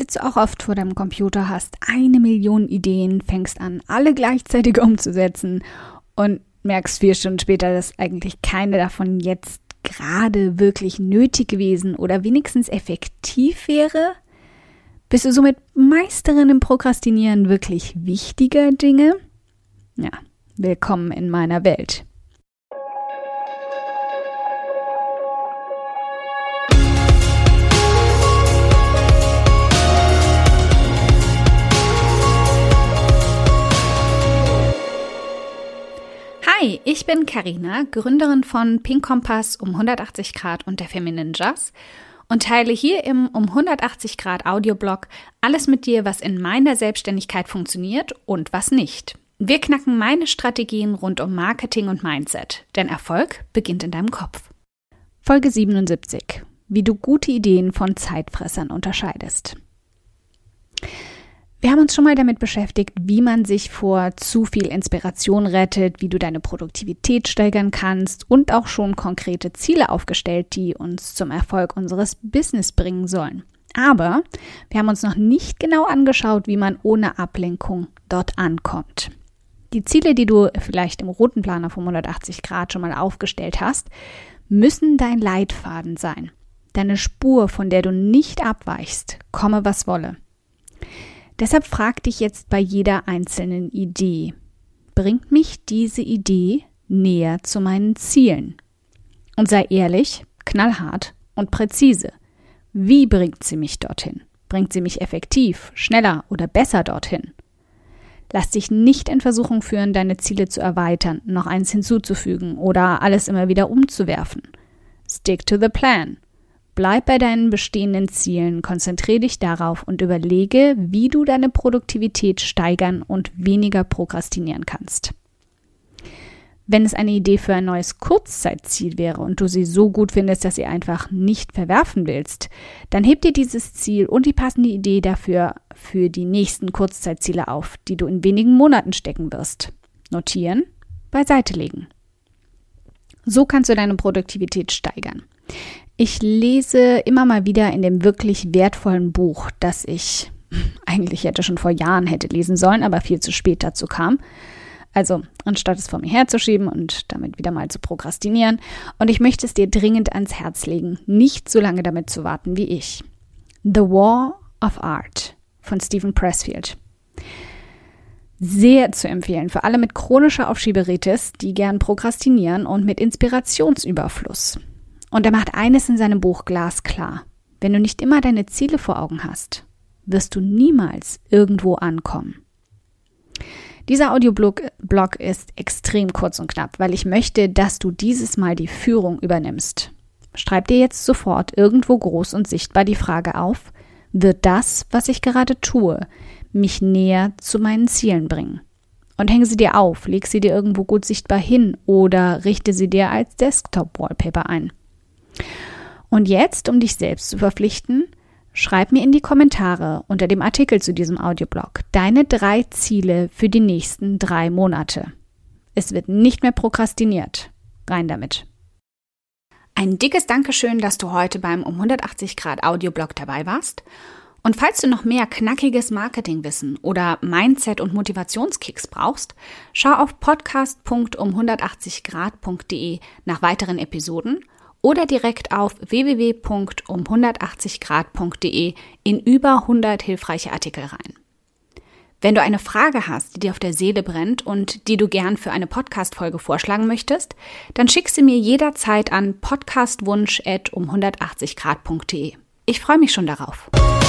Sitzt du auch oft vor deinem Computer, hast 1 Million Ideen, fängst an, alle gleichzeitig umzusetzen und merkst 4 Stunden später, dass eigentlich keine davon jetzt gerade wirklich nötig gewesen oder wenigstens effektiv wäre? Bist du somit Meisterin im Prokrastinieren wirklich wichtiger Dinge? Ja, willkommen in meiner Welt. Hi, ich bin Carina, Gründerin von Pink Kompass um 180 Grad und der Femininjas und teile hier im Um-180-Grad-Audioblog alles mit dir, was in meiner Selbstständigkeit funktioniert und was nicht. Wir knacken meine Strategien rund um Marketing und Mindset, denn Erfolg beginnt in deinem Kopf. Folge 77: Wie du gute Ideen von Zeitfressern unterscheidest. Wir haben uns schon mal damit beschäftigt, wie man sich vor zu viel Inspiration rettet, wie du deine Produktivität steigern kannst und auch schon konkrete Ziele aufgestellt, die uns zum Erfolg unseres Business bringen sollen. Aber wir haben uns noch nicht genau angeschaut, wie man ohne Ablenkung dort ankommt. Die Ziele, die du vielleicht im roten Planer von 180 Grad schon mal aufgestellt hast, müssen dein Leitfaden sein. Deine Spur, von der du nicht abweichst, komme was wolle. Deshalb frag dich jetzt bei jeder einzelnen Idee: Bringt mich diese Idee näher zu meinen Zielen? Und sei ehrlich, knallhart und präzise. Wie bringt sie mich dorthin? Bringt sie mich effektiv, schneller oder besser dorthin? Lass dich nicht in Versuchung führen, deine Ziele zu erweitern, noch eins hinzuzufügen oder alles immer wieder umzuwerfen. Stick to the plan. Bleib bei deinen bestehenden Zielen, konzentriere dich darauf und überlege, wie du deine Produktivität steigern und weniger prokrastinieren kannst. Wenn es eine Idee für ein neues Kurzzeitziel wäre und du sie so gut findest, dass sie einfach nicht verwerfen willst, dann heb dir dieses Ziel und die passende Idee dafür für die nächsten Kurzzeitziele auf, die du in wenigen Monaten stecken wirst. Notieren, beiseite legen. So kannst du deine Produktivität steigern. Ich lese immer mal wieder in dem wirklich wertvollen Buch, das ich eigentlich hätte schon vor Jahren hätte lesen sollen, aber viel zu spät dazu kam. Also anstatt es vor mir herzuschieben und damit wieder mal zu prokrastinieren. Und ich möchte es dir dringend ans Herz legen, nicht so lange damit zu warten wie ich. The War of Art von Stephen Pressfield. Sehr zu empfehlen für alle mit chronischer Aufschieberitis, die gern prokrastinieren und mit Inspirationsüberfluss. Und er macht eines in seinem Buch glasklar: Wenn du nicht immer deine Ziele vor Augen hast, wirst du niemals irgendwo ankommen. Dieser Audioblog ist extrem kurz und knapp, weil ich möchte, dass du dieses Mal die Führung übernimmst. Schreib dir jetzt sofort irgendwo groß und sichtbar die Frage auf: Wird das, was ich gerade tue, mich näher zu meinen Zielen bringen? Und hänge sie dir auf, leg sie dir irgendwo gut sichtbar hin oder richte sie dir als Desktop-Wallpaper ein. Und jetzt, um dich selbst zu verpflichten, schreib mir in die Kommentare unter dem Artikel zu diesem Audioblog deine 3 Ziele für die nächsten 3 Monate. Es wird nicht mehr prokrastiniert. Rein damit. Ein dickes Dankeschön, dass du heute beim Um-180-Grad-Audioblog dabei warst. Und falls du noch mehr knackiges Marketingwissen oder Mindset- und Motivationskicks brauchst, schau auf podcast.um180grad.de nach weiteren Episoden oder direkt auf www.um180grad.de in über 100 hilfreiche Artikel rein. Wenn du eine Frage hast, die dir auf der Seele brennt und die du gern für eine Podcast-Folge vorschlagen möchtest, dann schick sie mir jederzeit an podcastwunsch@um180grad.de. Ich freue mich schon darauf.